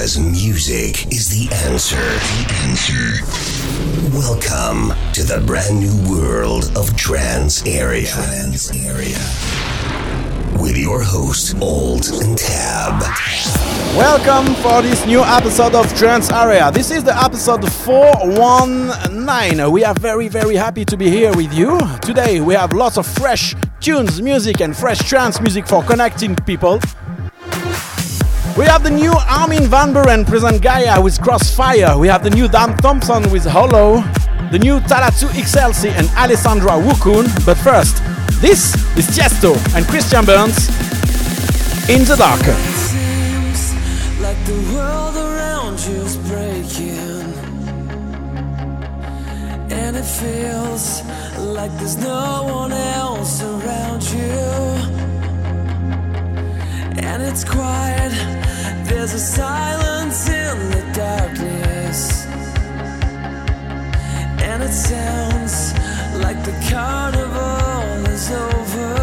because music is the answer. The answer. Welcome to the brand new world of Trance Area. Trance Area. With your host, Alt and Tab. Welcome for this new episode of Trance Area. This is the episode 419. We are very happy to be here with you. Today we have lots of fresh tunes, music and fresh trance music for connecting people. We have the new Armin van Buuren present Gaia with Crossfire. We have the new Dan Thompson with Hollow. The new Talatsu XLC and Alessandra Wukun. But first, this is Tiësto and Christian Burns, In the Dark. It seems like the world around you's breaking, and it feels like there's no one else around you. And it's quiet, there's a silence in the darkness, and it sounds like the carnival is over.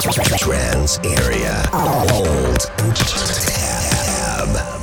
Trance Area. Alt and Tab.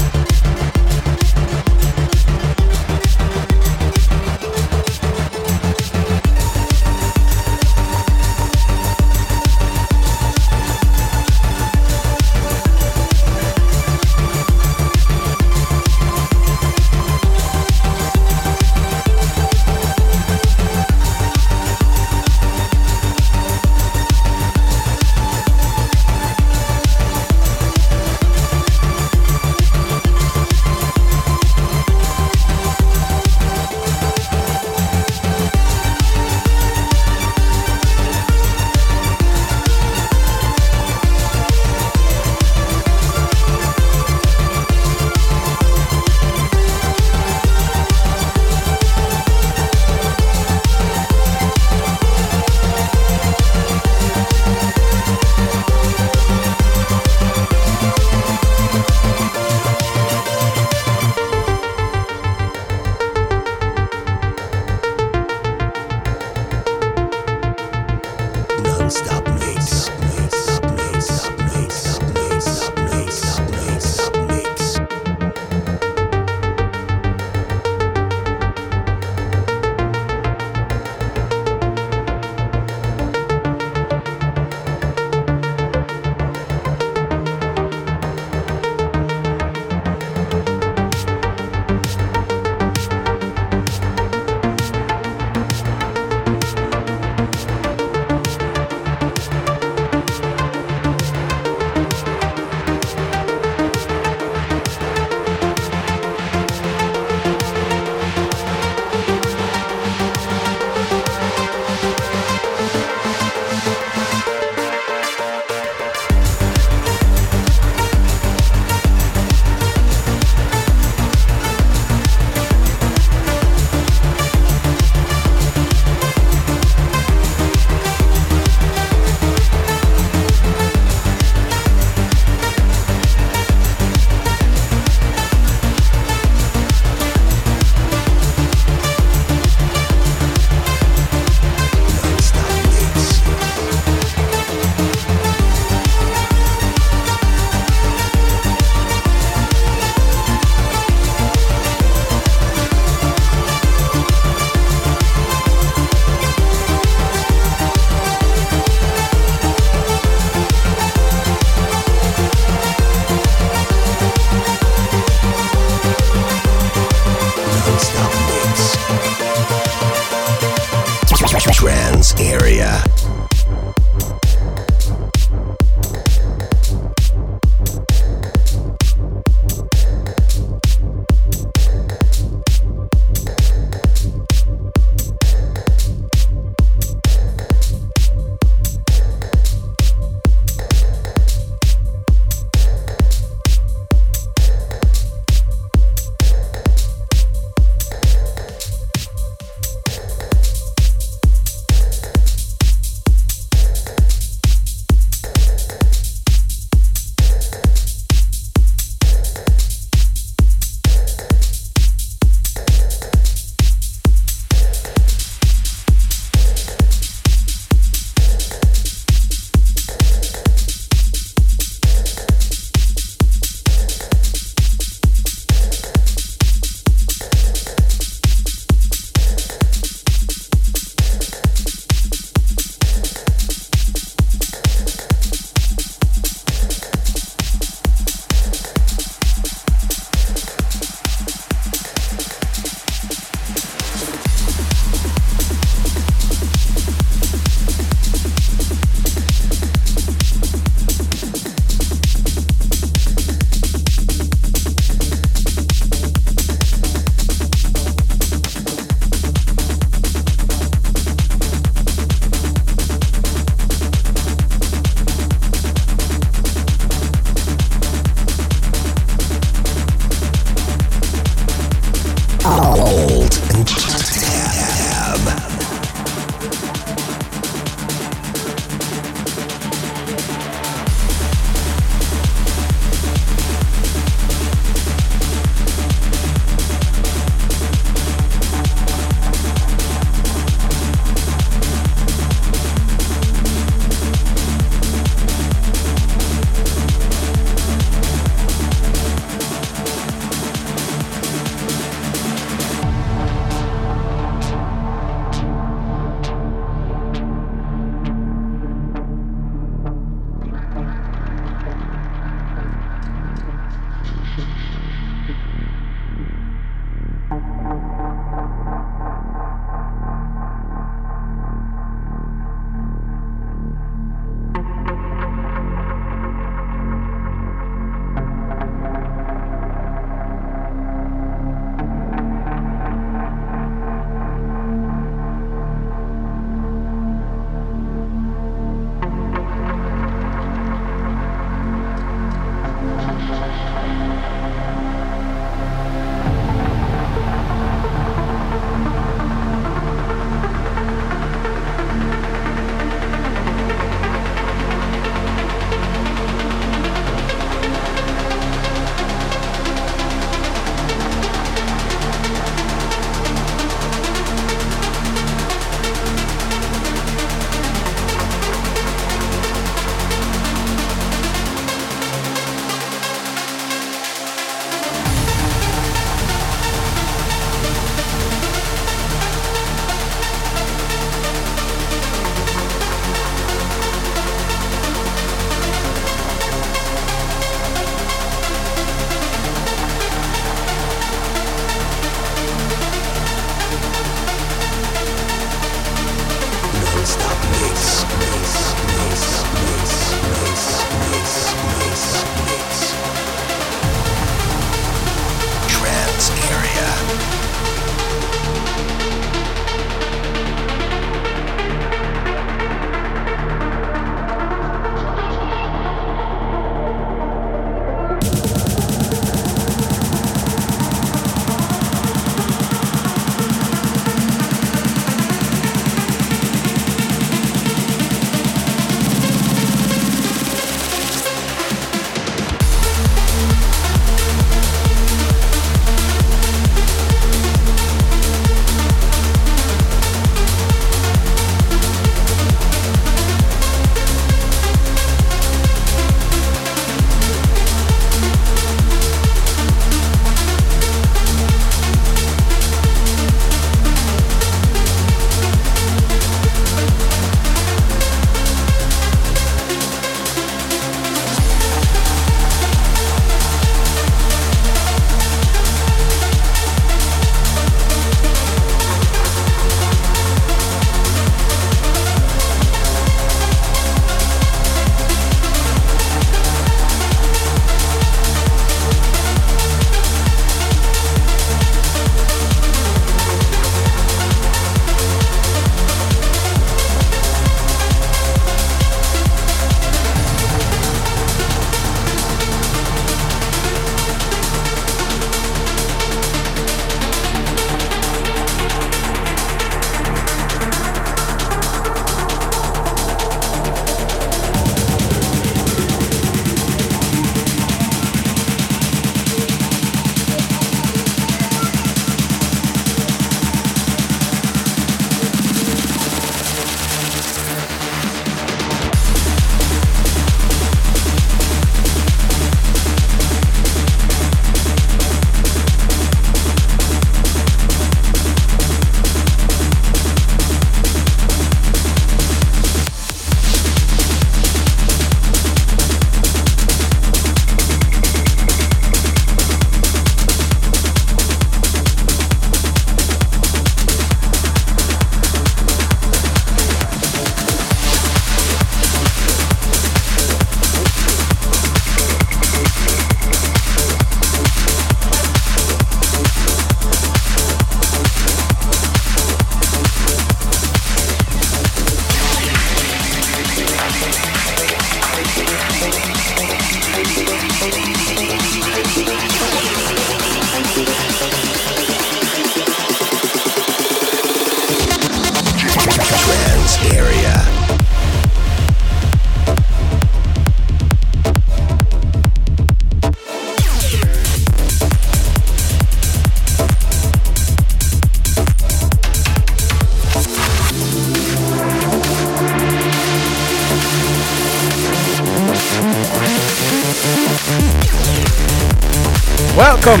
Welcome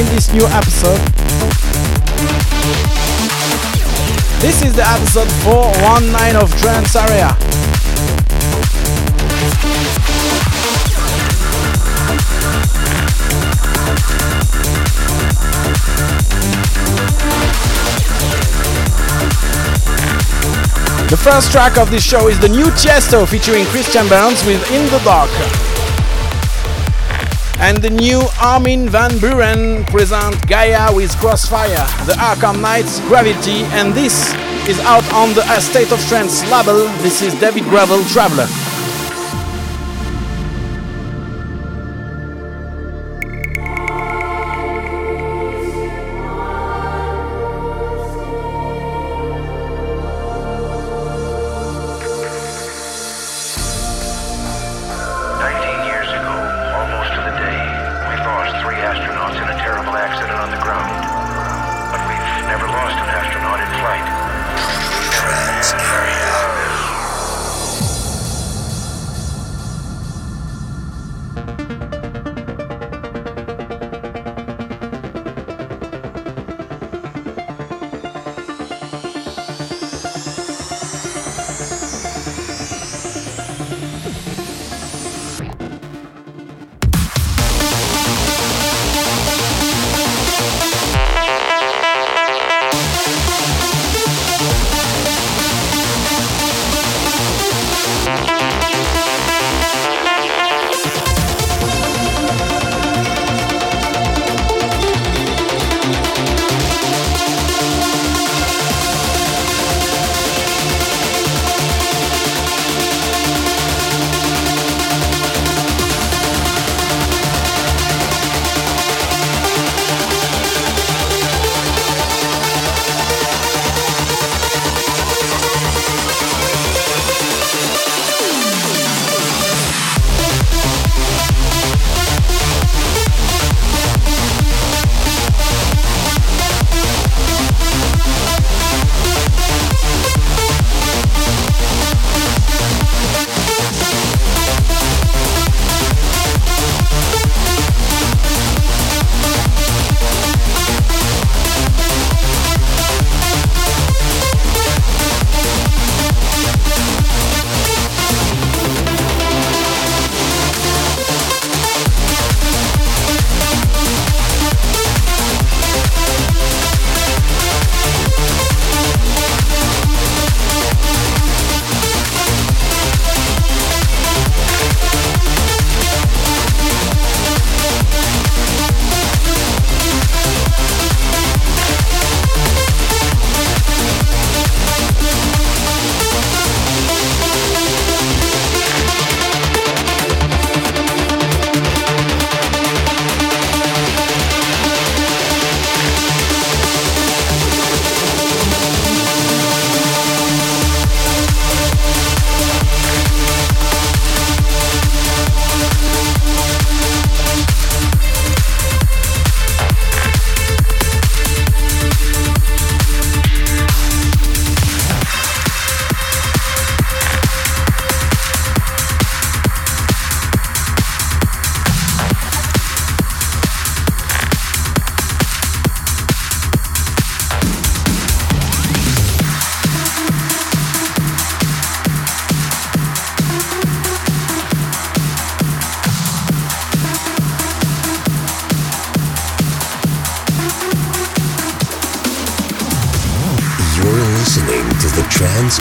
in this new episode. This is the episode 419 of Trance Area. The first track of this show is the new Tiësto featuring Christian Burns with In the Dark. And the new Armin van Buuren present Gaia with Crossfire, the Arkham Knights, Gravity, and this is out on the State of Trance label. This is David Gravel, Traveler.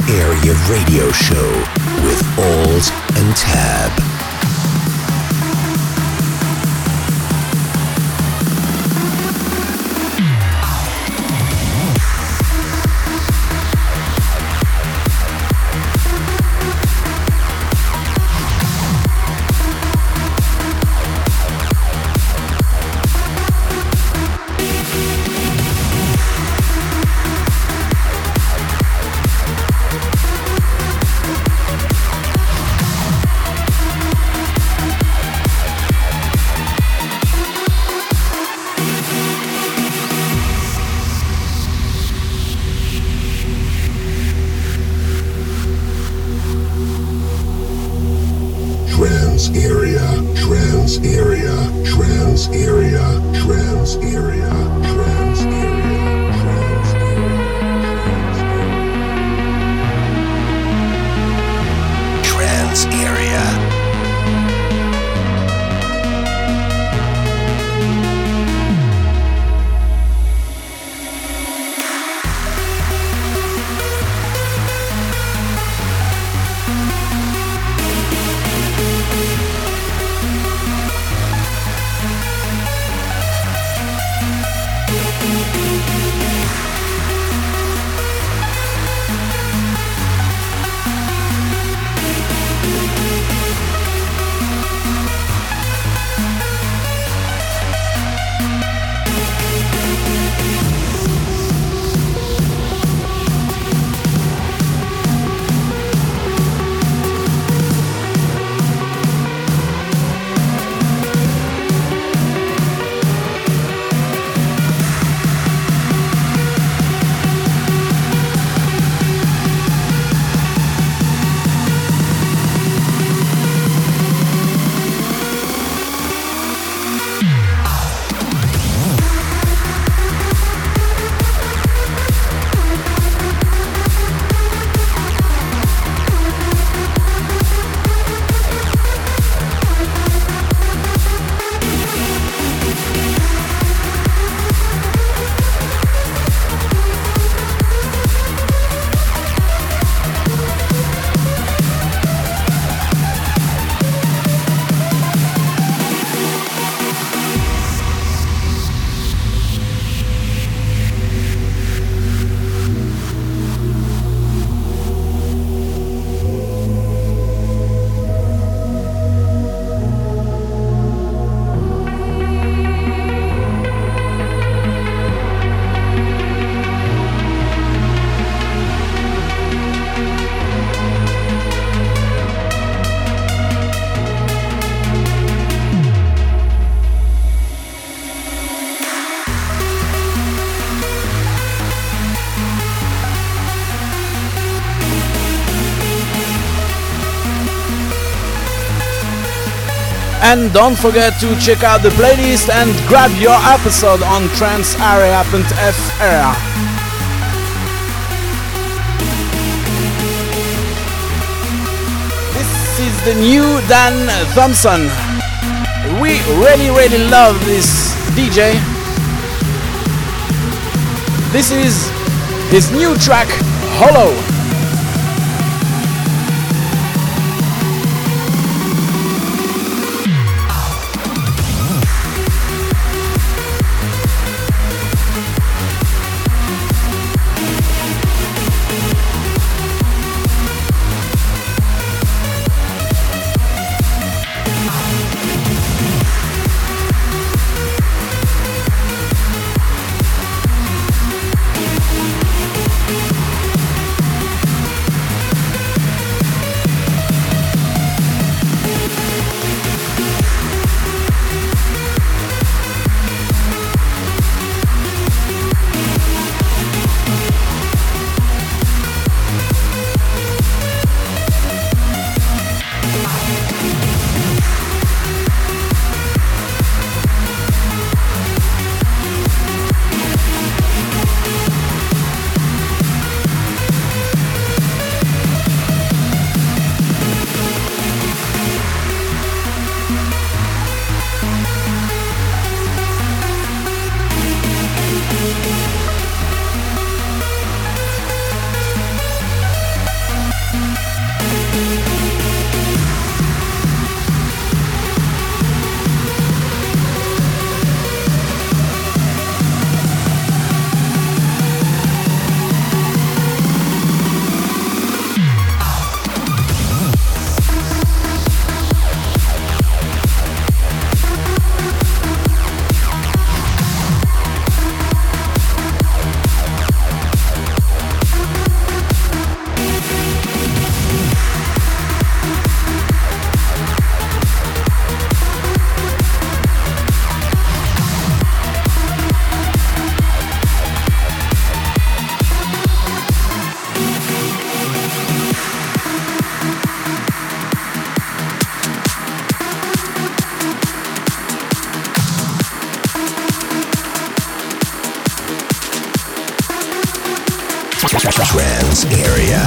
Area radio show with Alt and Tab. Trance area, trance area, trance Trance Area, Trance Area, Trance Area, Trance Area, Trance Area. And don't forget to check out the playlist and grab your episode on trancearea.fr. This is the new Dan Thompson. We really love this DJ. This is his new track, Hollow. Trance Area.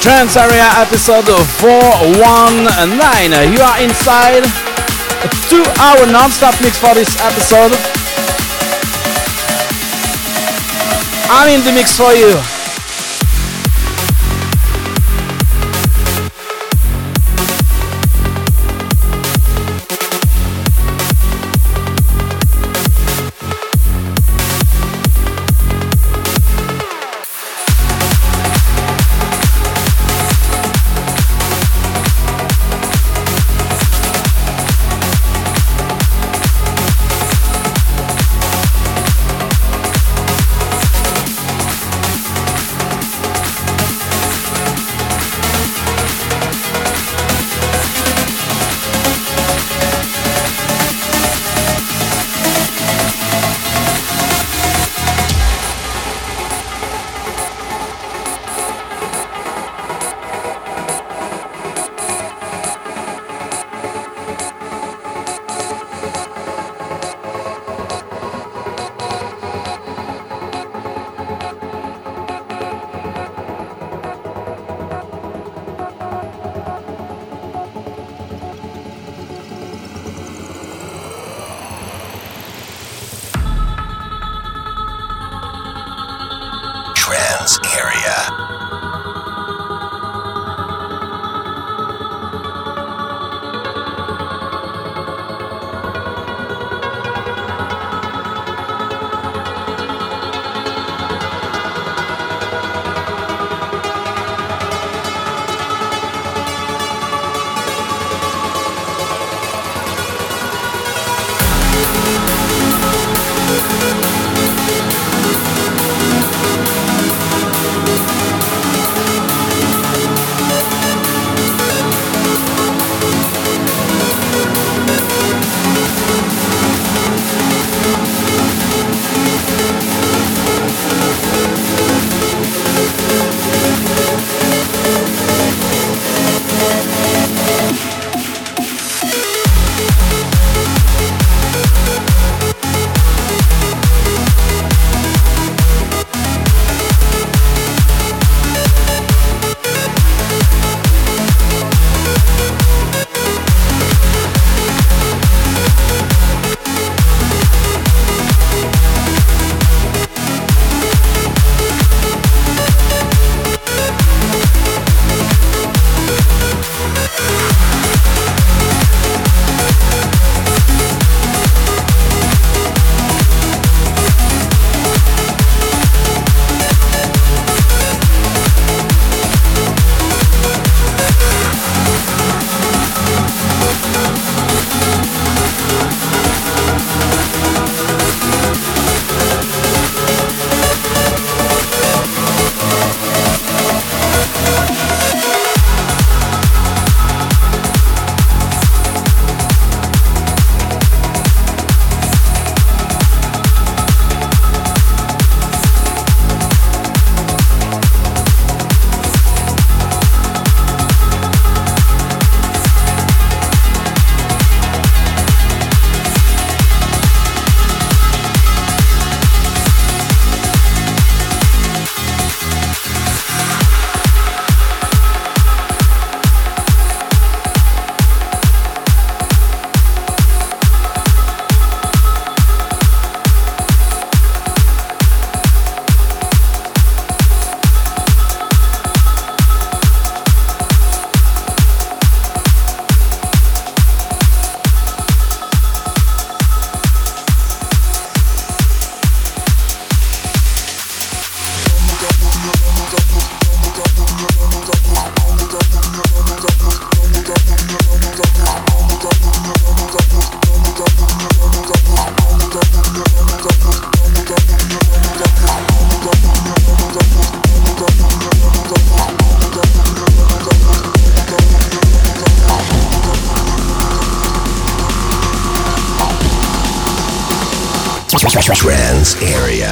Trance Area episode 419. You are inside a 2-hour non-stop mix for this episode. I'm in the mix for you. Trance Area.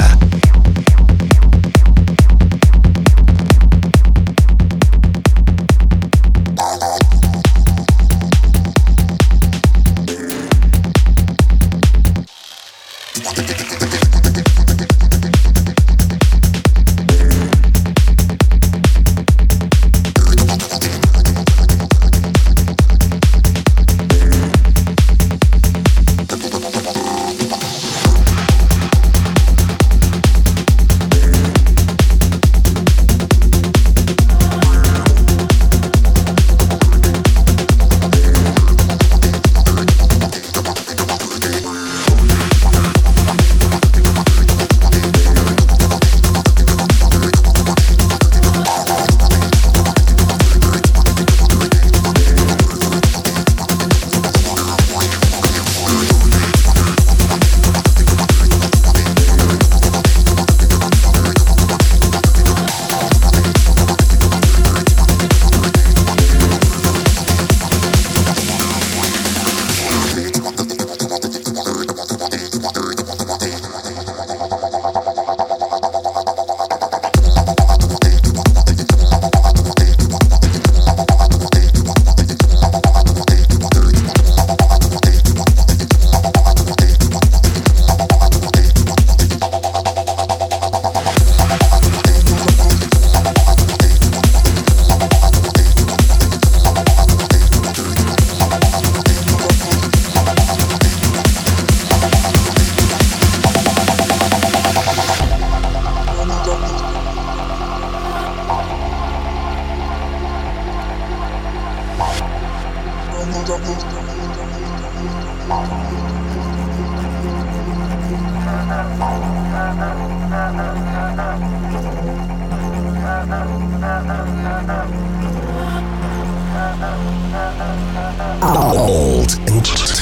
Alt and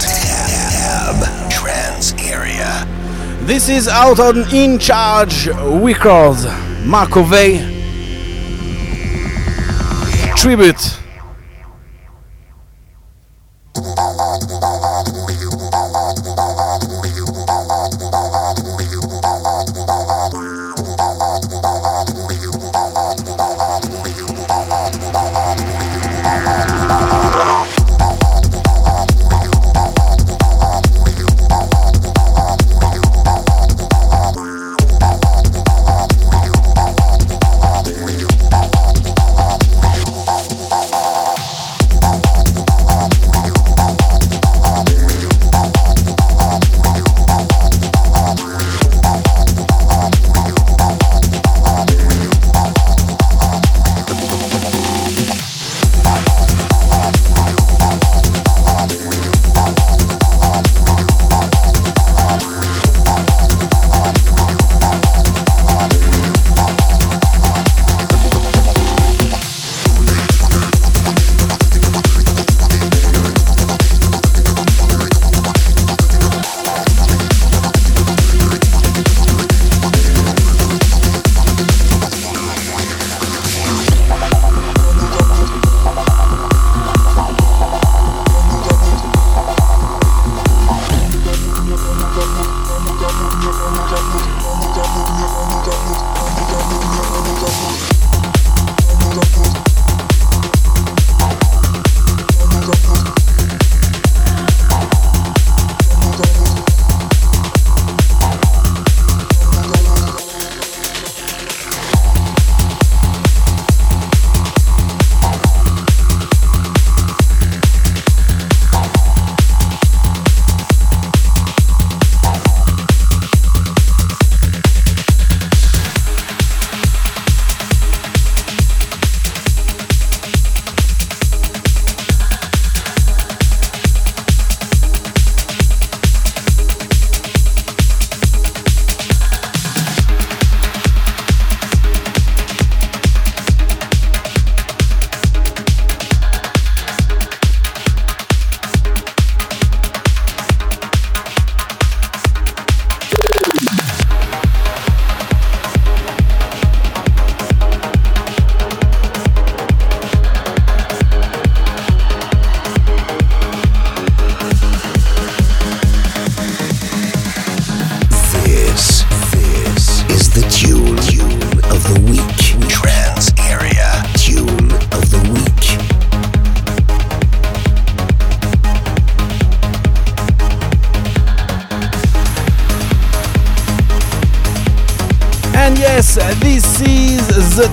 Tab, Trance Area. This is Out on In Charge Records, Marco V tribute.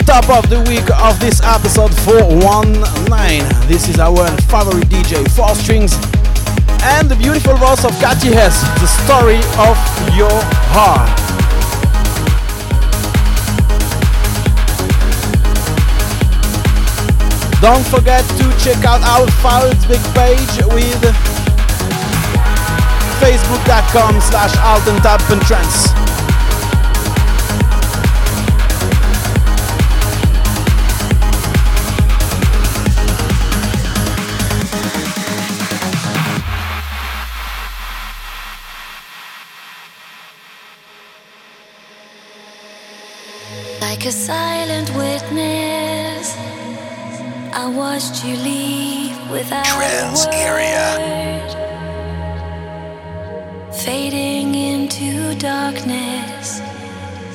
Top of the week of this episode 419. This is our favorite DJ, Four Strings, and the beautiful voice of Cathy Hess, The Story of Your Heart. Don't forget to check out our Facebook page with facebook.com/altandtabpentrance. Like a silent witness, I watched you leave without Trance Area, fading into darkness.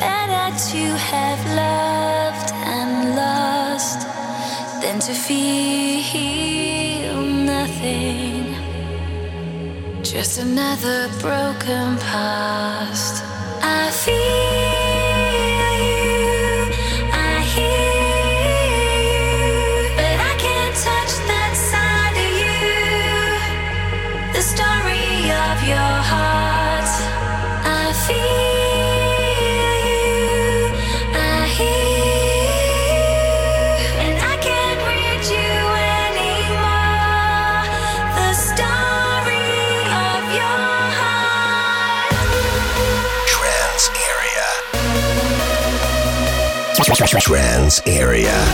Better that you have loved and lost than to feel nothing. Just another broken past. I feel. Your heart, I feel you, I hear you, and I can't reach you anymore. The Trance Area.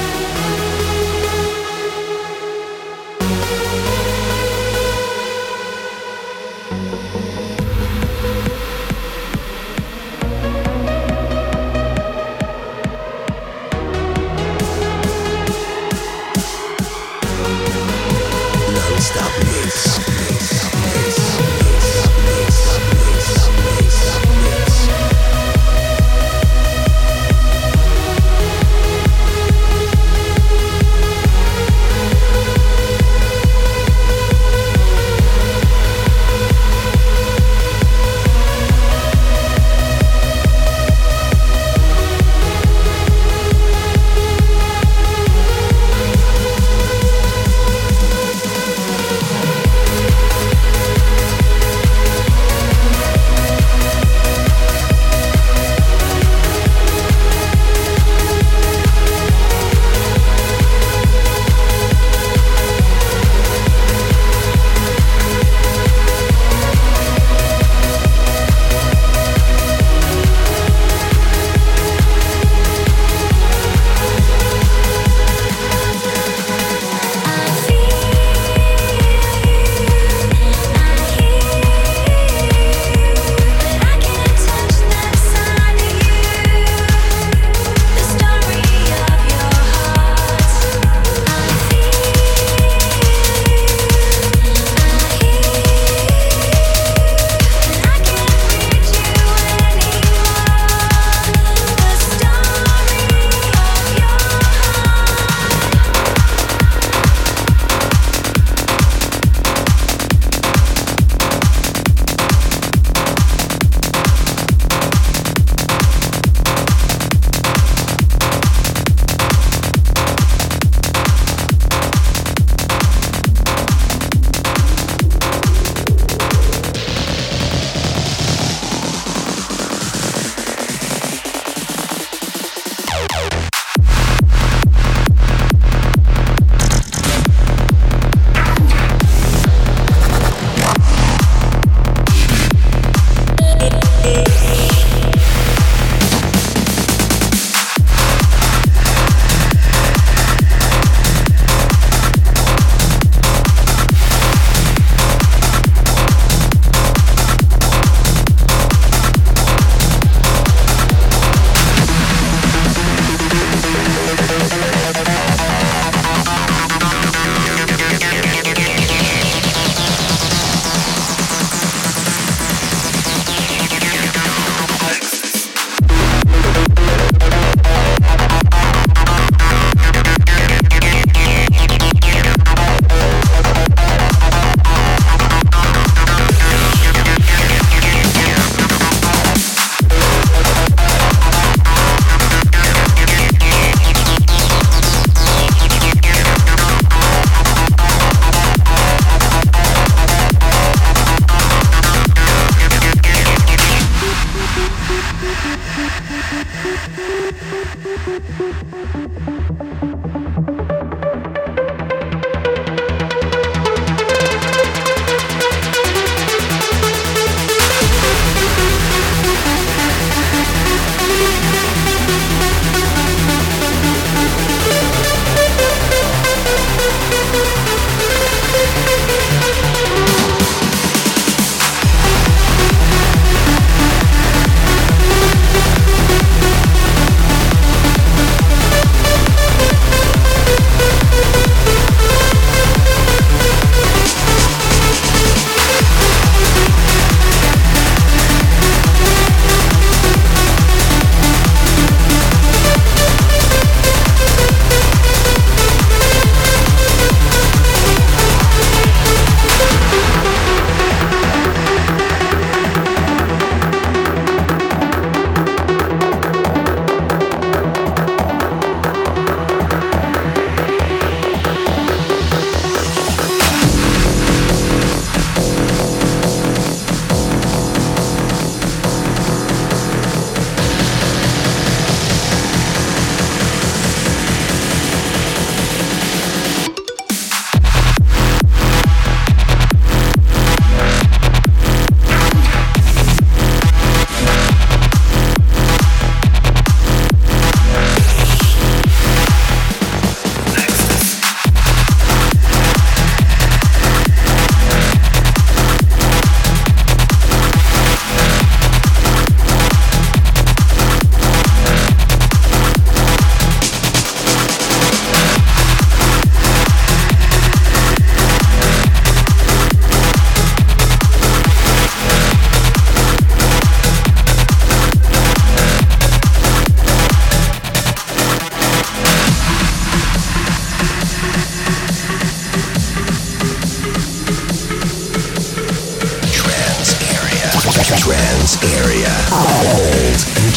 Trance Area. Alt and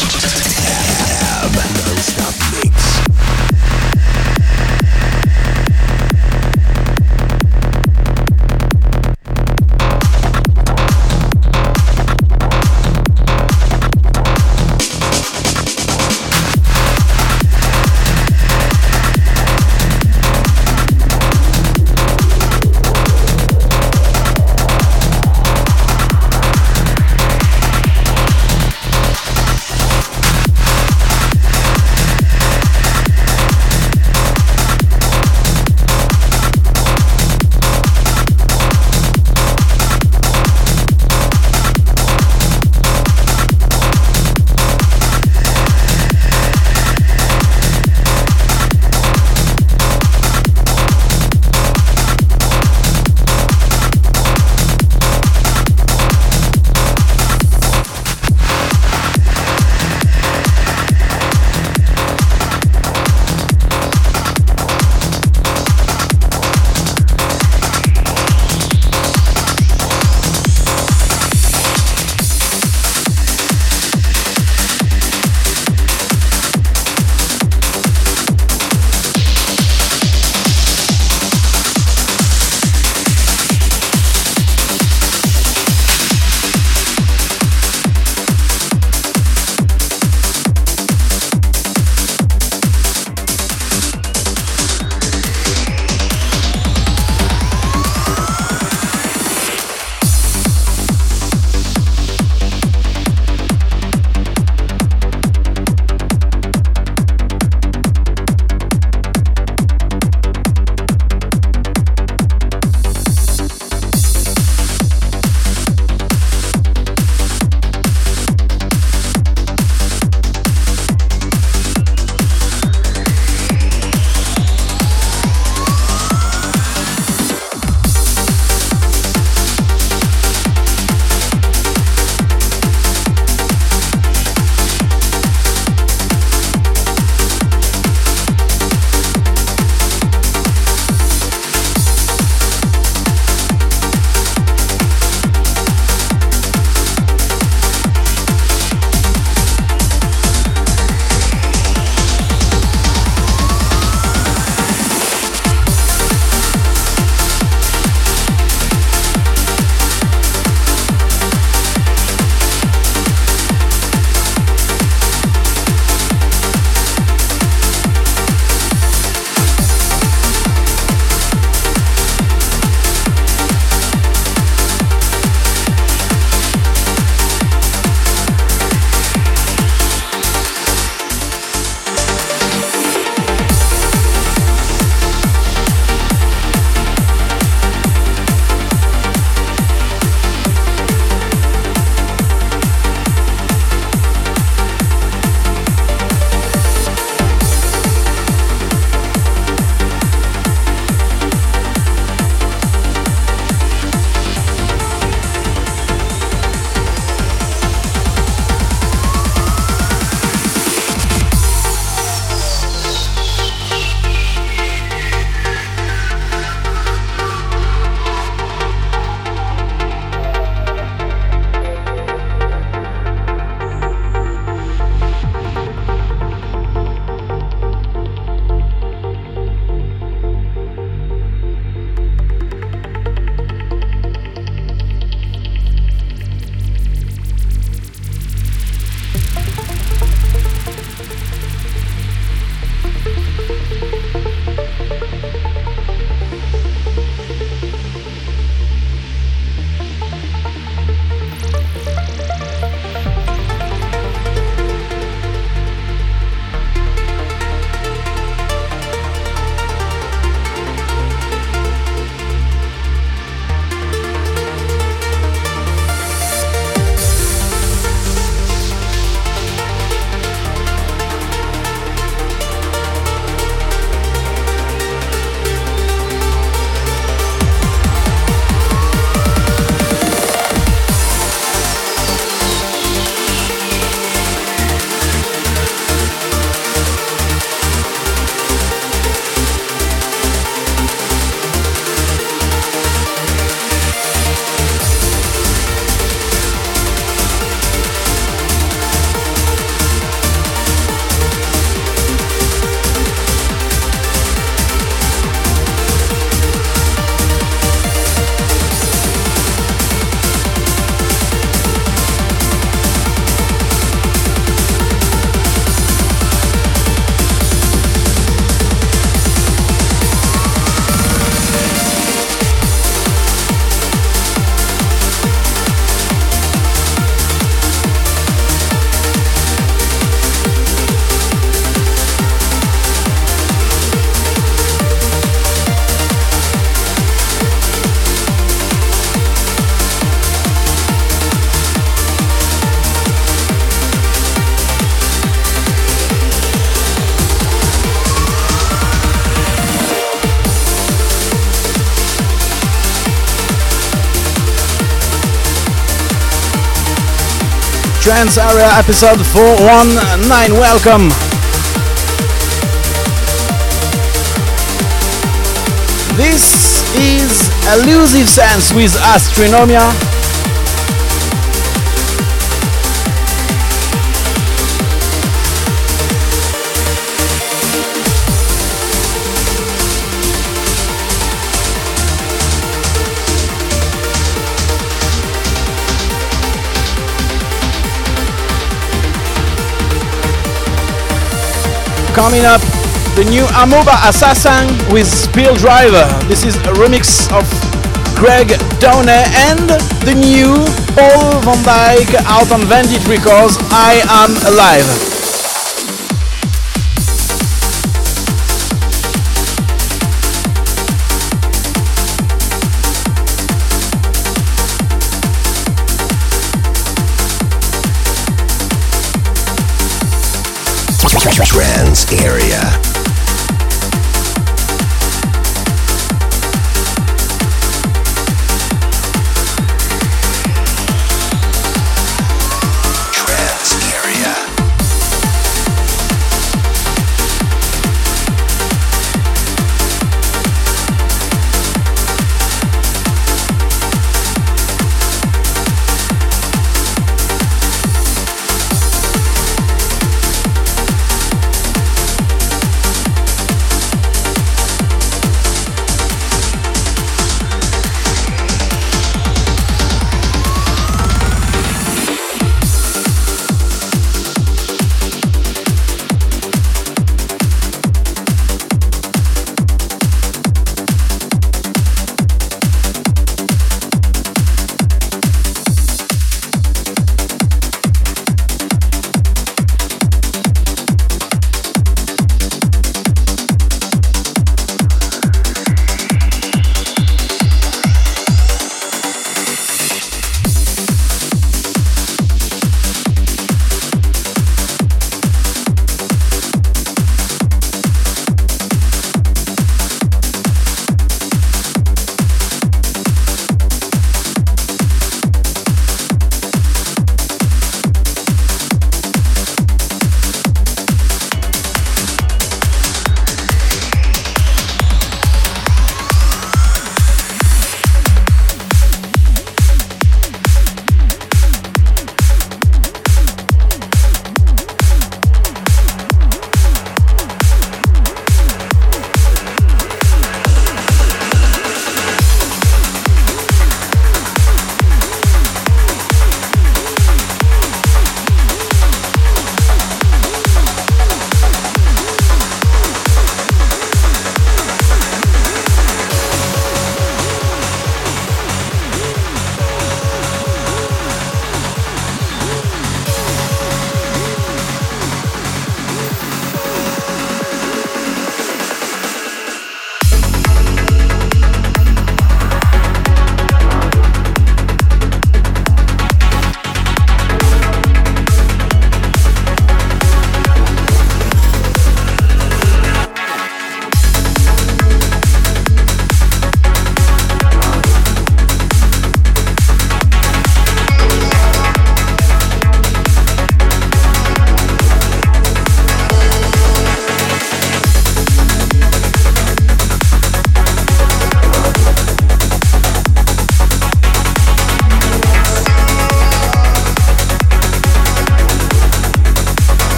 Tab. Non-stop mix. Trance Area episode 419. Welcome. This is Elusive Sense with Astronomia. Coming up, the new Amoeba Assassin with Spill Driver. This is a remix of Greg Downey, and the new Paul van Dyk out on Vantage Records, I Am Alive. Trance Area.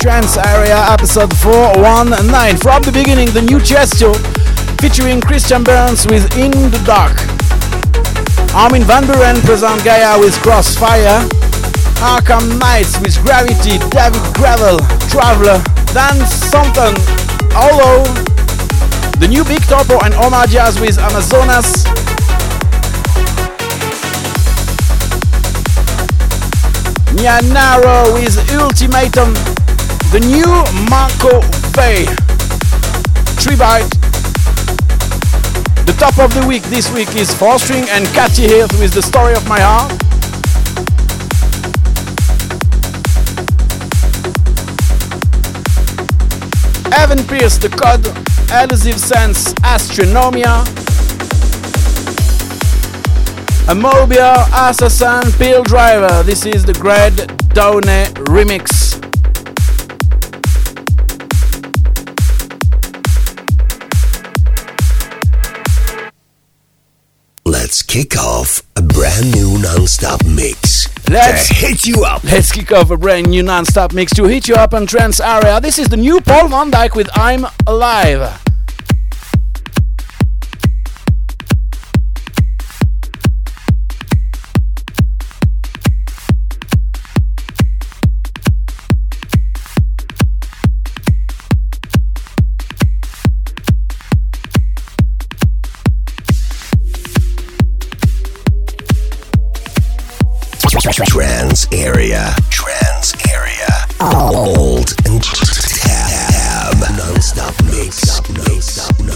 Trance Area episode 419. From the beginning, the new Tiësto featuring Christian Burns with In the Dark. Armin van Buuren present Gaia with Crossfire. Arkham Knights with Gravity, David Gravel, Traveler, Dan Thompson, Hollow, the new Big Topo and Omar Diaz with Amazonas. Nyanaro with Ultimatum, the new Marco V, Tribite. The top of the week this week is Four Strings and Cathy Heath with The Story of My Heart. Evan Pierce, The Code, Elusive Sense, Astronomia. Amoeba Assassin, Pill Driver. This is the Greg Downey remix. Let's kick off a brand new non-stop mix. Let's kick off a brand new non-stop mix to hit you up on Trance Area. This is the new Paul van Dyk with I'm Alive. Trance area. Alt and Tab. Non-stop mix. Non-stop mix.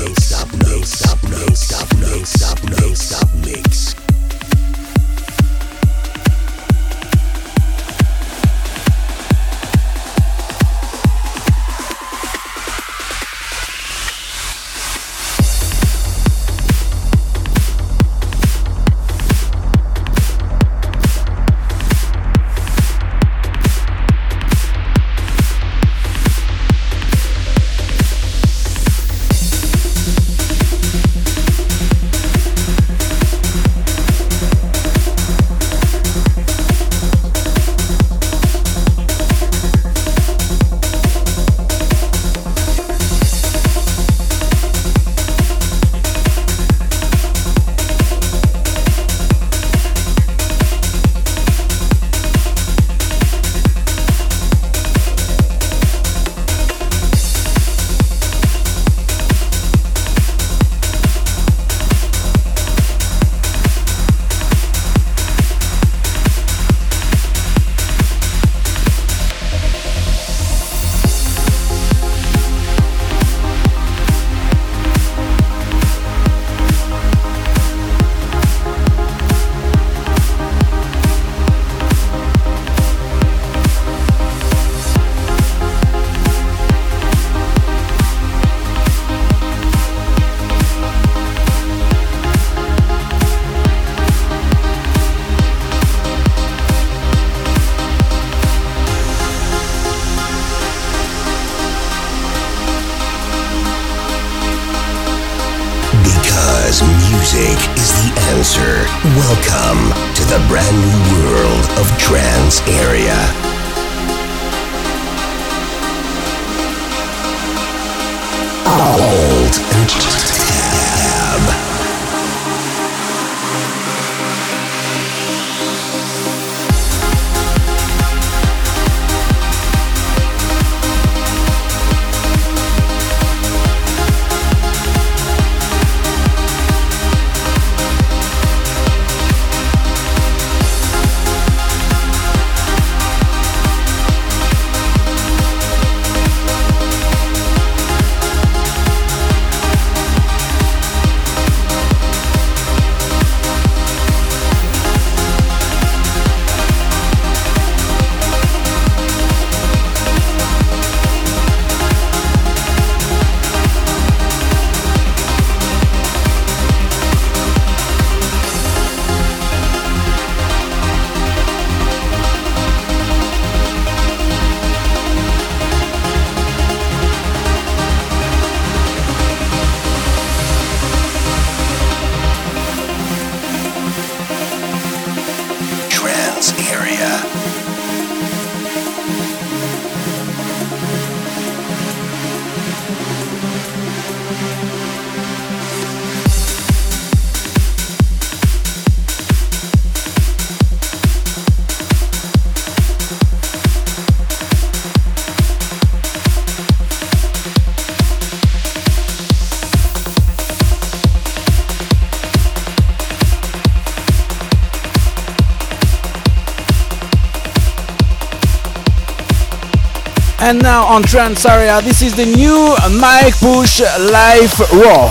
And now on Trance Area, this is the new Mike Busch Live Raw.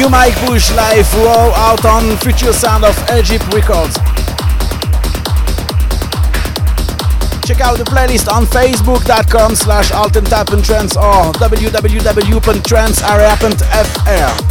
New Mike Busch Live Raw out on Future Sound of Egypt Records. Check out the playlist on facebook.com/altandtab and trance or www.trancearea.fr.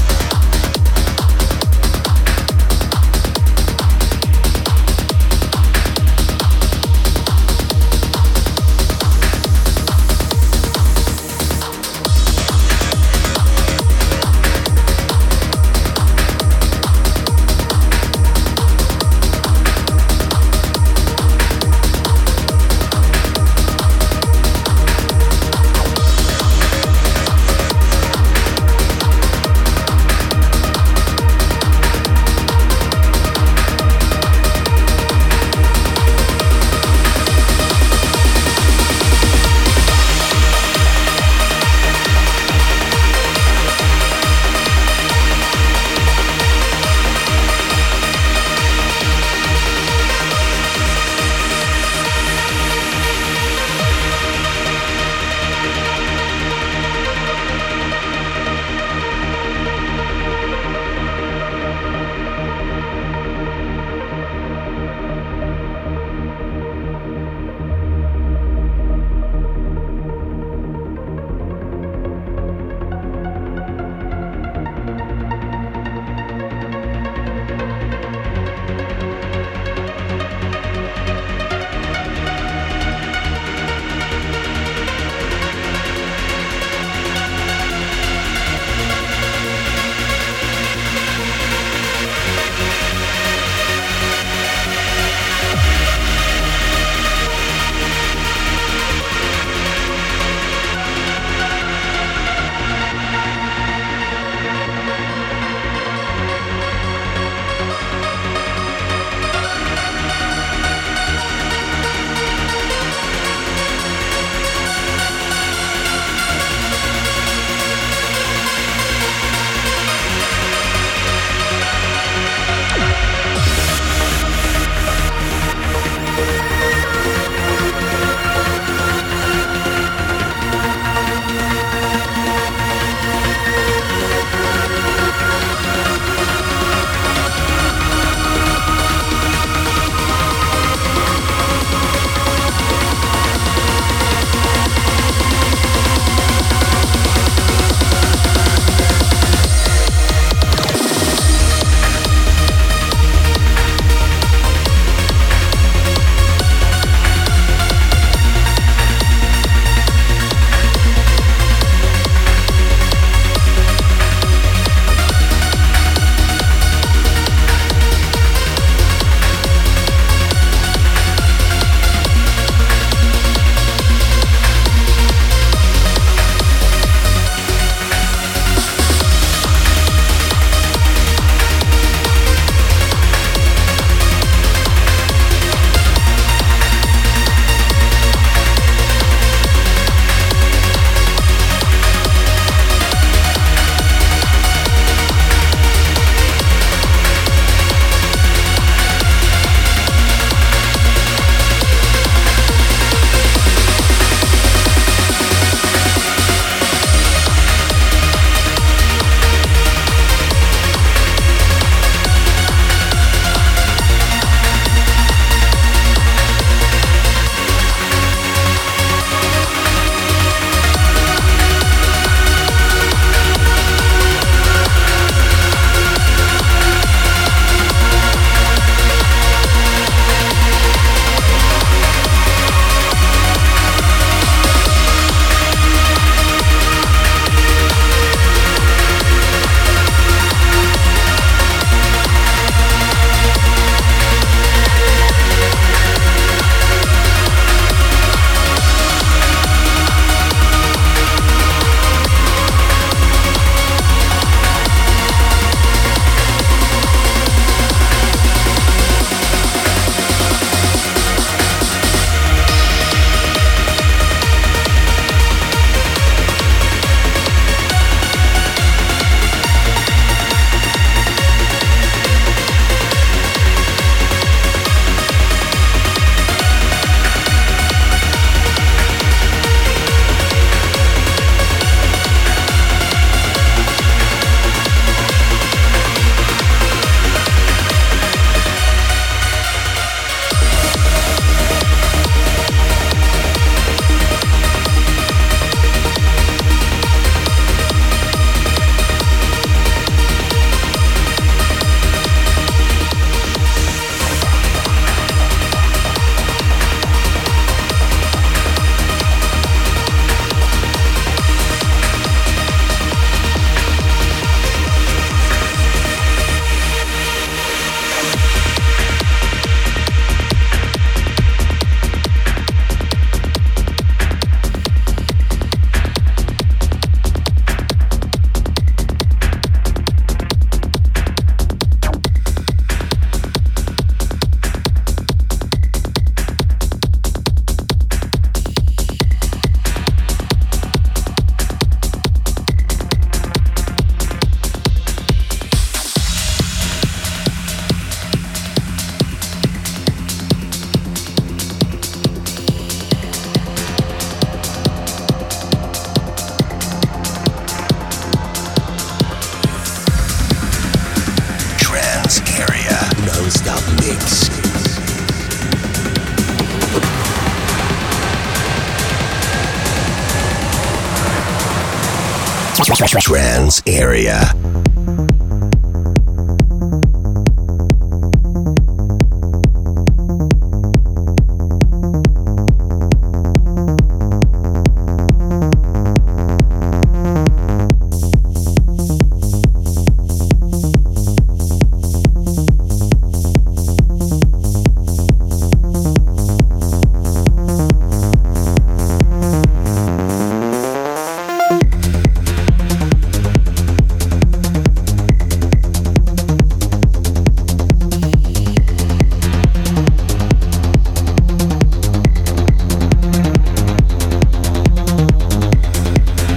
Trance Area.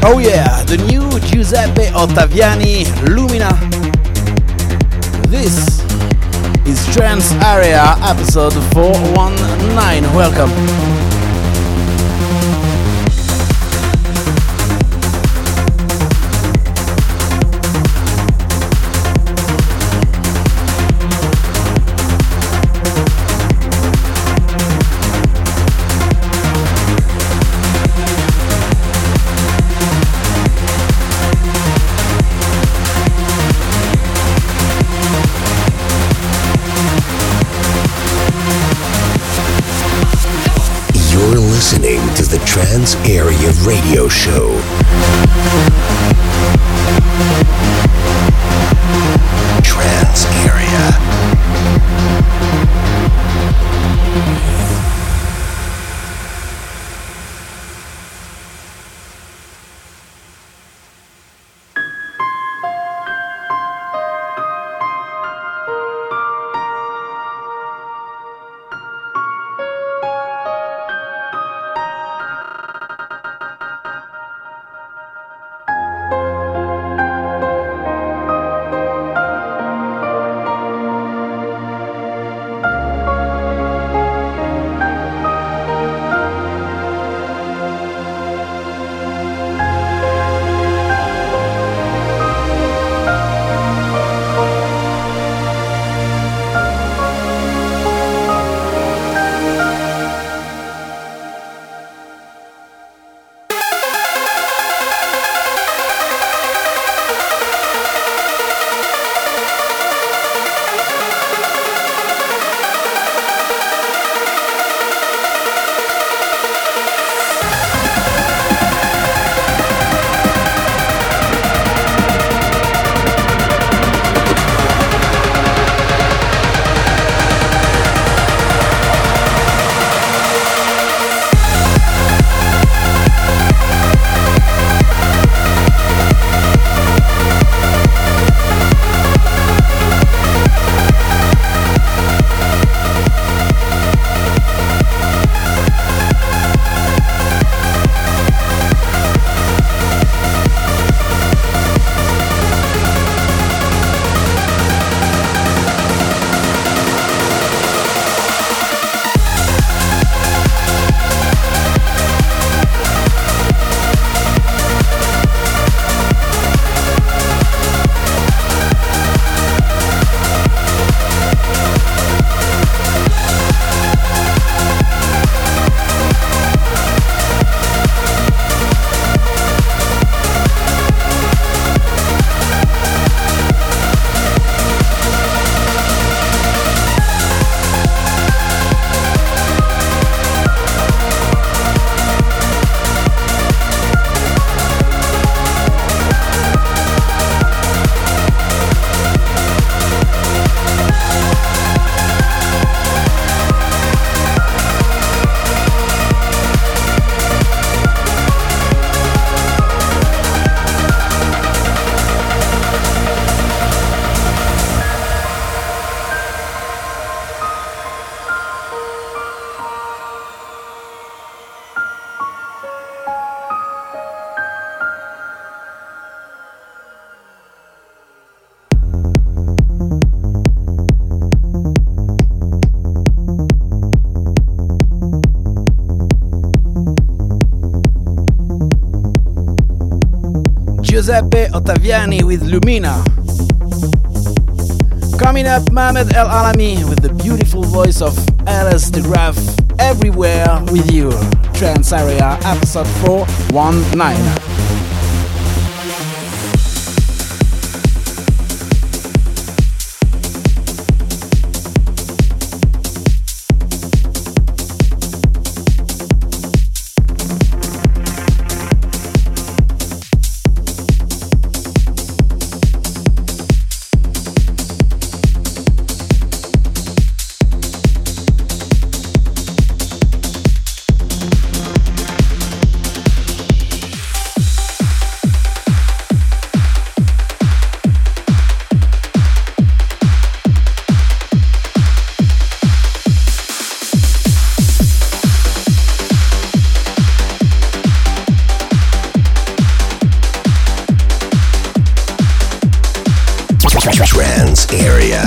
Oh yeah, the new Giuseppe Ottaviani, Lumina. This is Trance Area, episode 419. Welcome. Trance Area Radio Show. Trance Area. Giuseppe Ottaviani with Lumina. Coming up, Mohamed El Alami with the beautiful voice of Alice De Graaf. Everywhere with you. Trance Area, episode 419. Area.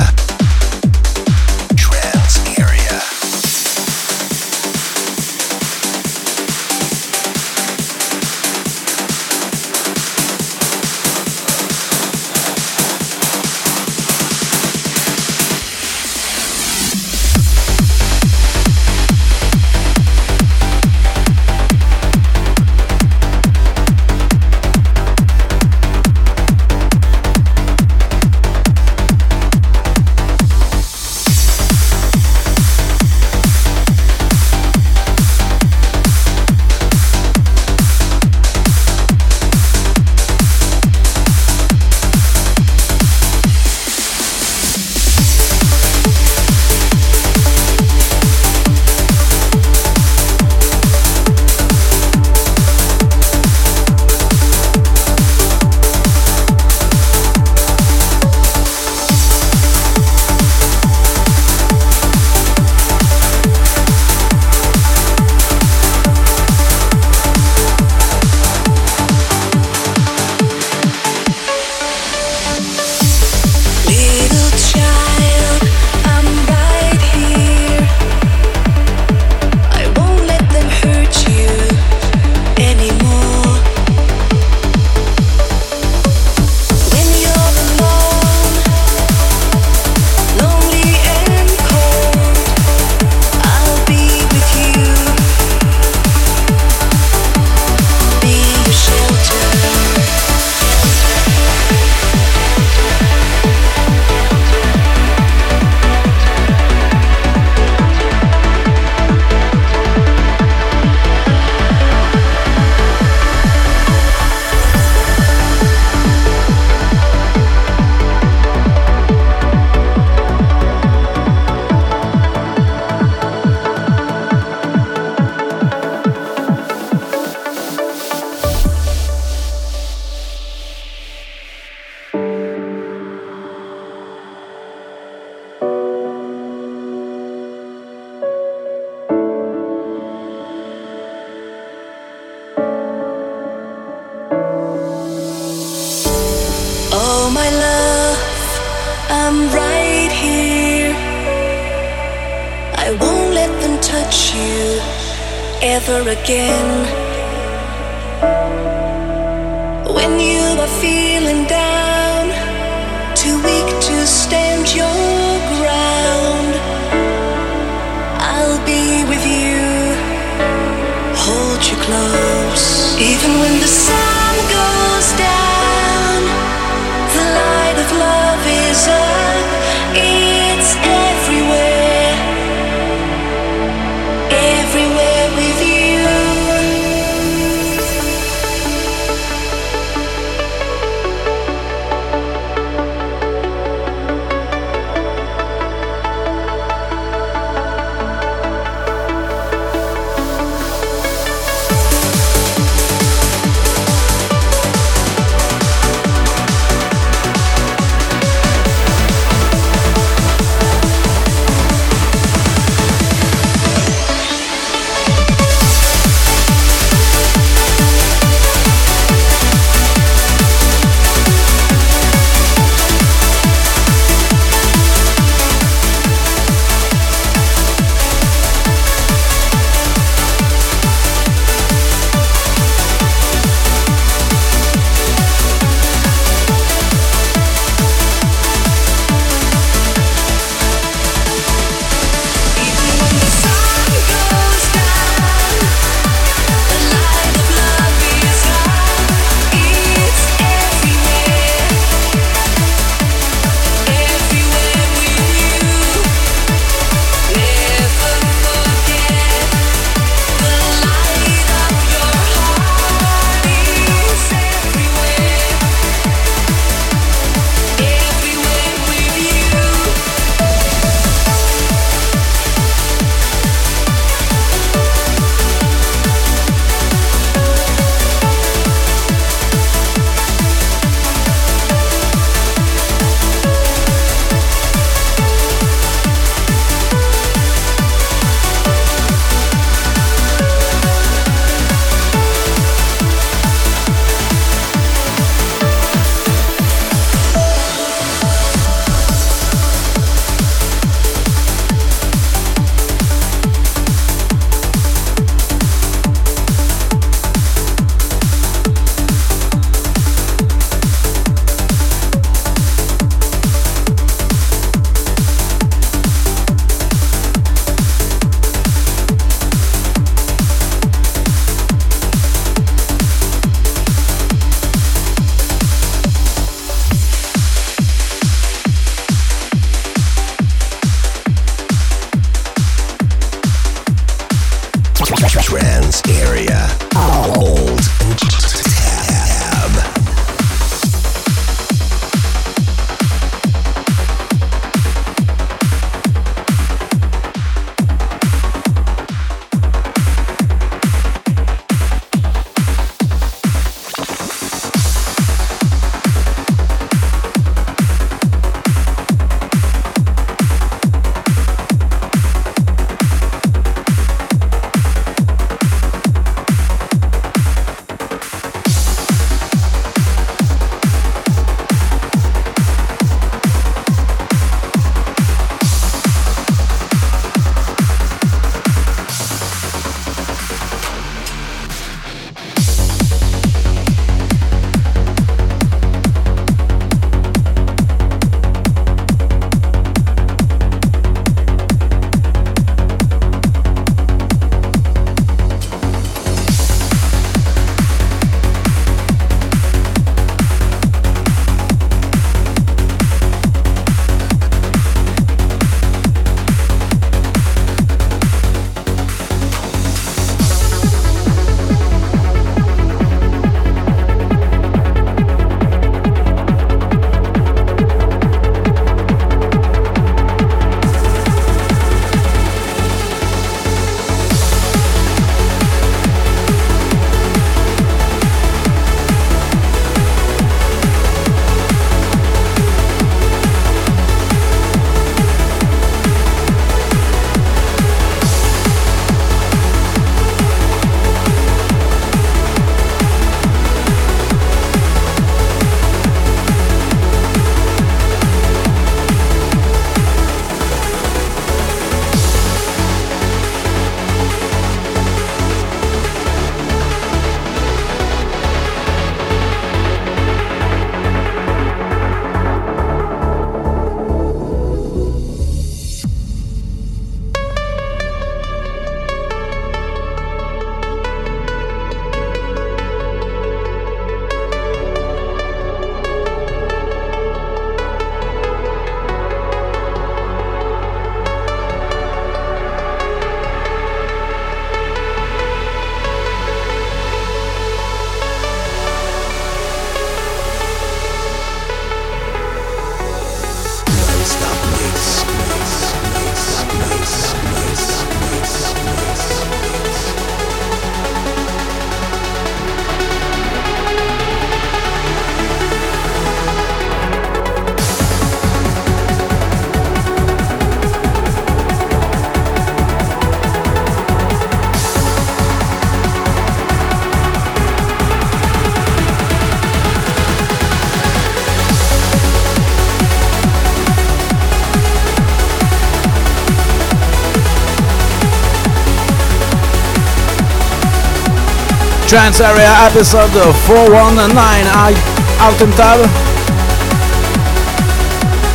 Trance Area episode 419, Alt and Tab.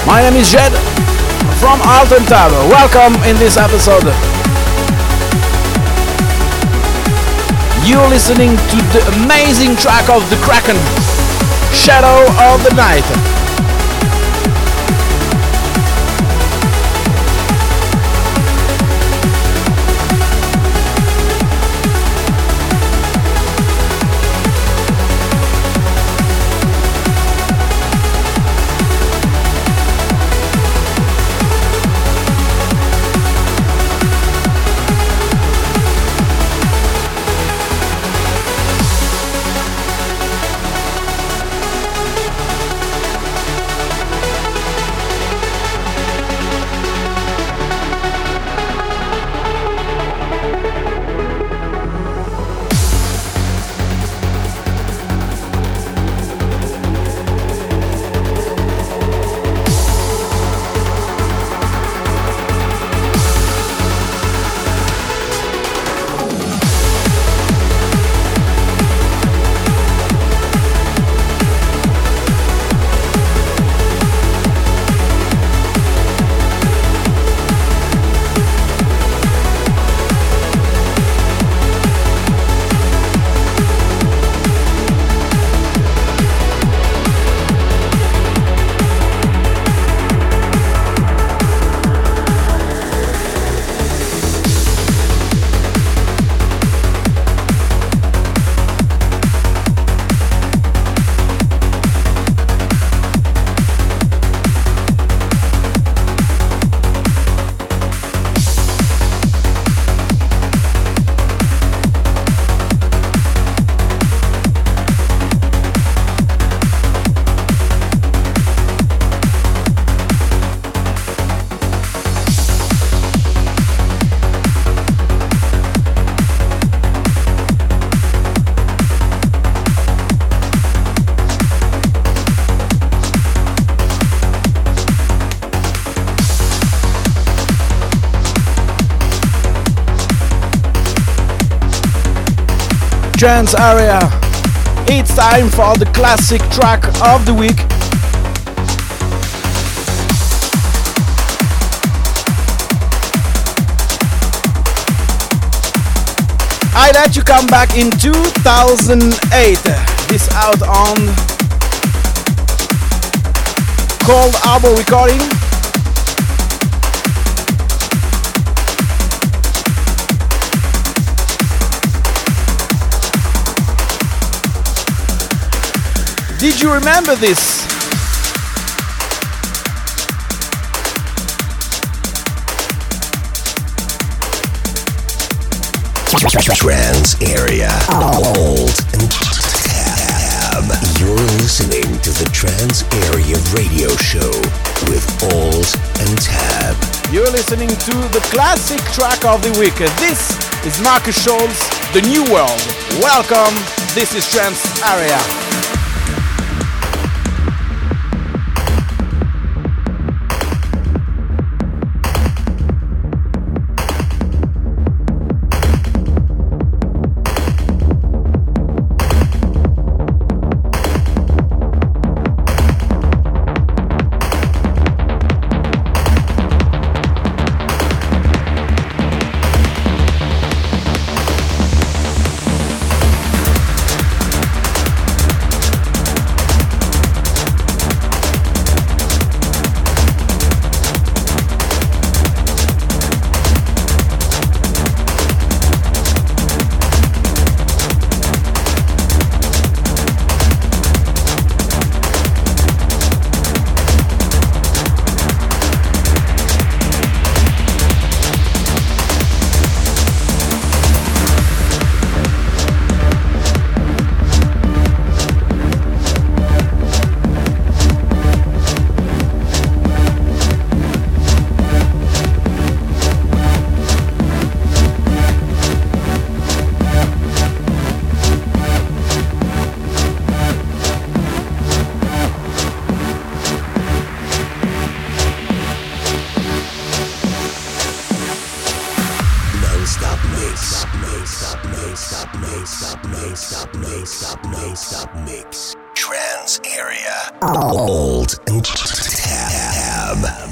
My name is Jed from Alt and Tab. Welcome in this episode. You're listening to the amazing track of The Kraken, Shadow of the Night. Trance Area. It's time for the classic track of the week. I let you come back in 2008. This out on Cold Harbor Recording. Did you remember this? Trance Area. Alt and Tab. You're listening to the Trance Area radio show with Alt and Tab. You're listening to the classic track of the week. This is Markus Schulz, The New World. Welcome. This is Trance Area. mix. Trance Area. Alt and Tab.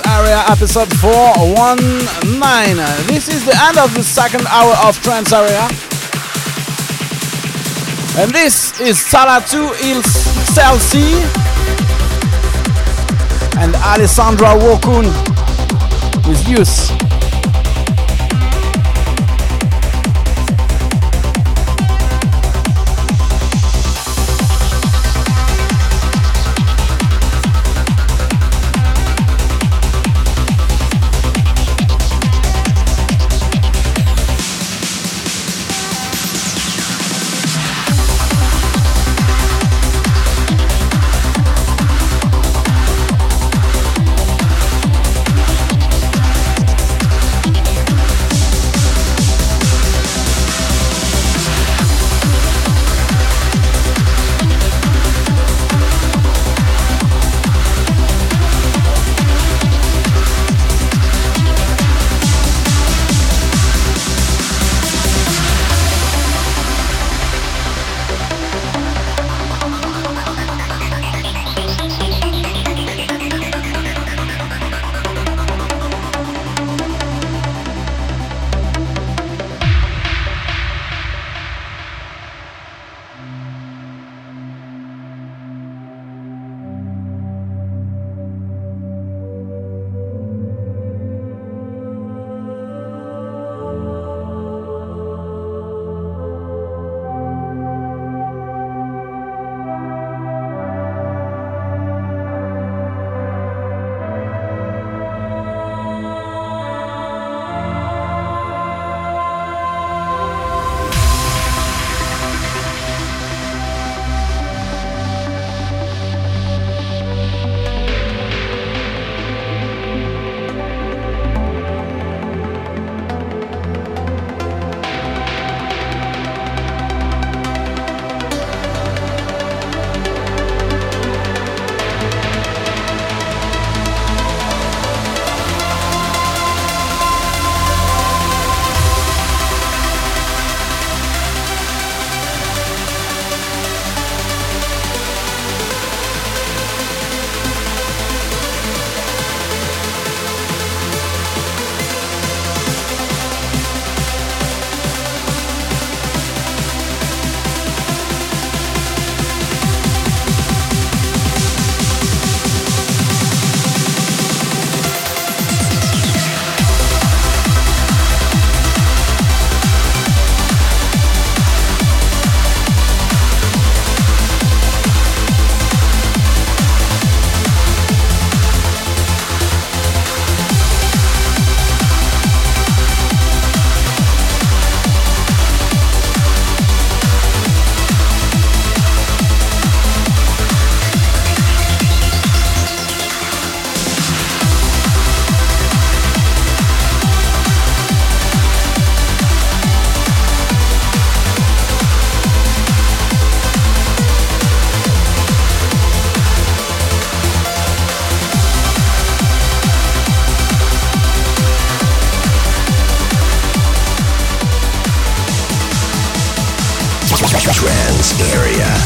Trance Area episode 419. This is the end of the second hour of Trance Area. And this is Talatsu XLC and Alessandra Wukun with Youth.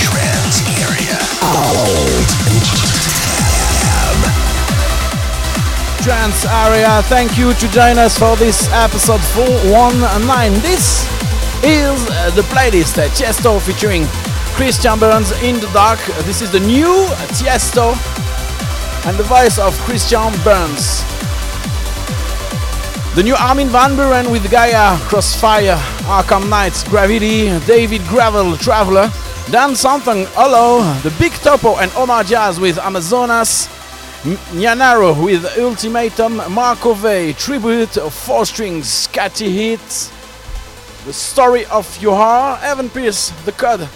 Trance area. Alt and Tab. Trance Area, thank you to join us for this episode 419. This is the playlist Tiësto featuring Christian Burns, In the Dark. This is the new Tiësto and the voice of Christian Burns. The new Armin van Buuren with Gaia, Crossfire, Arkham Knights, Gravity, David Gravel, Traveler, Dan Thompson, Hello, the Big Topo and Omar Diaz with Amazonas, Nyanaro with Ultimatum, Marco V, Tribute, Four Strings, Catchy Hits, The Story of Your Heart, Evan Pierce, The Code,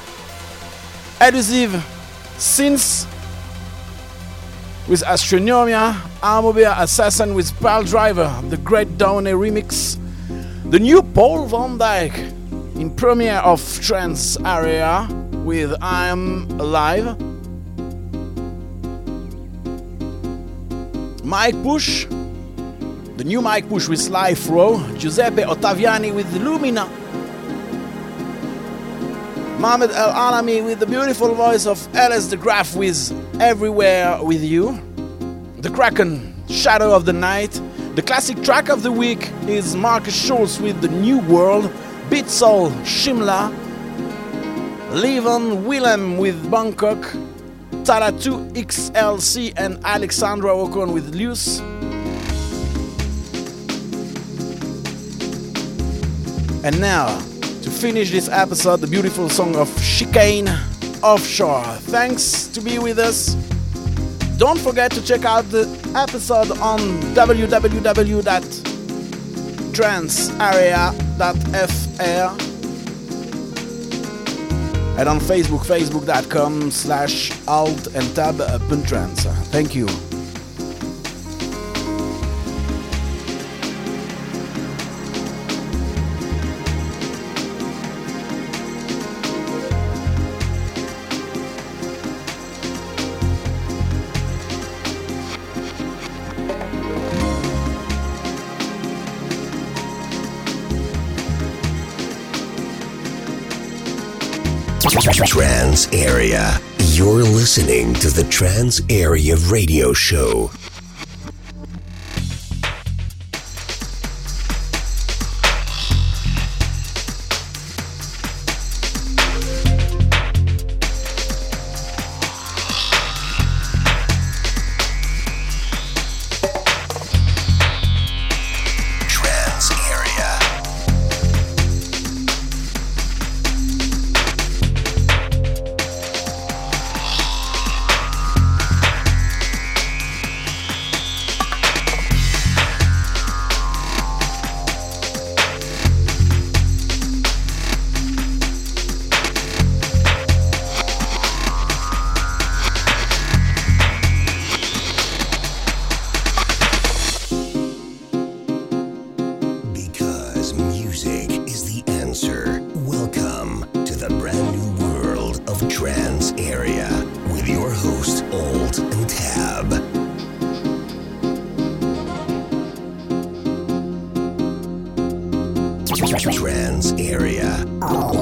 Elusive Sense with Astronomia, Amoeba Assassin with Pal Driver, the Greg Downey remix, the new Paul van Dyk in premiere of Trance Area with I'm Alive, Mike Busch, the new Mike Busch with Life Row, Giuseppe Ottaviani with Lumina, Mohamed El Alami with the beautiful voice of Alice De Graaf with Everywhere With You, The Kraken Shadow of the Night. The classic track of the week is Markus Schulz with The New World, Beat Soul, Shimla, Levon Willem with Bangkok, Talatsu XLC and Alessandra Wukun with Luce. And now, to finish this episode, the beautiful song of Chicane, Offshore. Thanks to be with us. Don't forget to check out the episode on www.trancearea.fr and on Facebook, facebook.com/alt-and-tab-trance. Thank you. Trance Area. You're listening to the Trance Area Radio Show. Trance Area.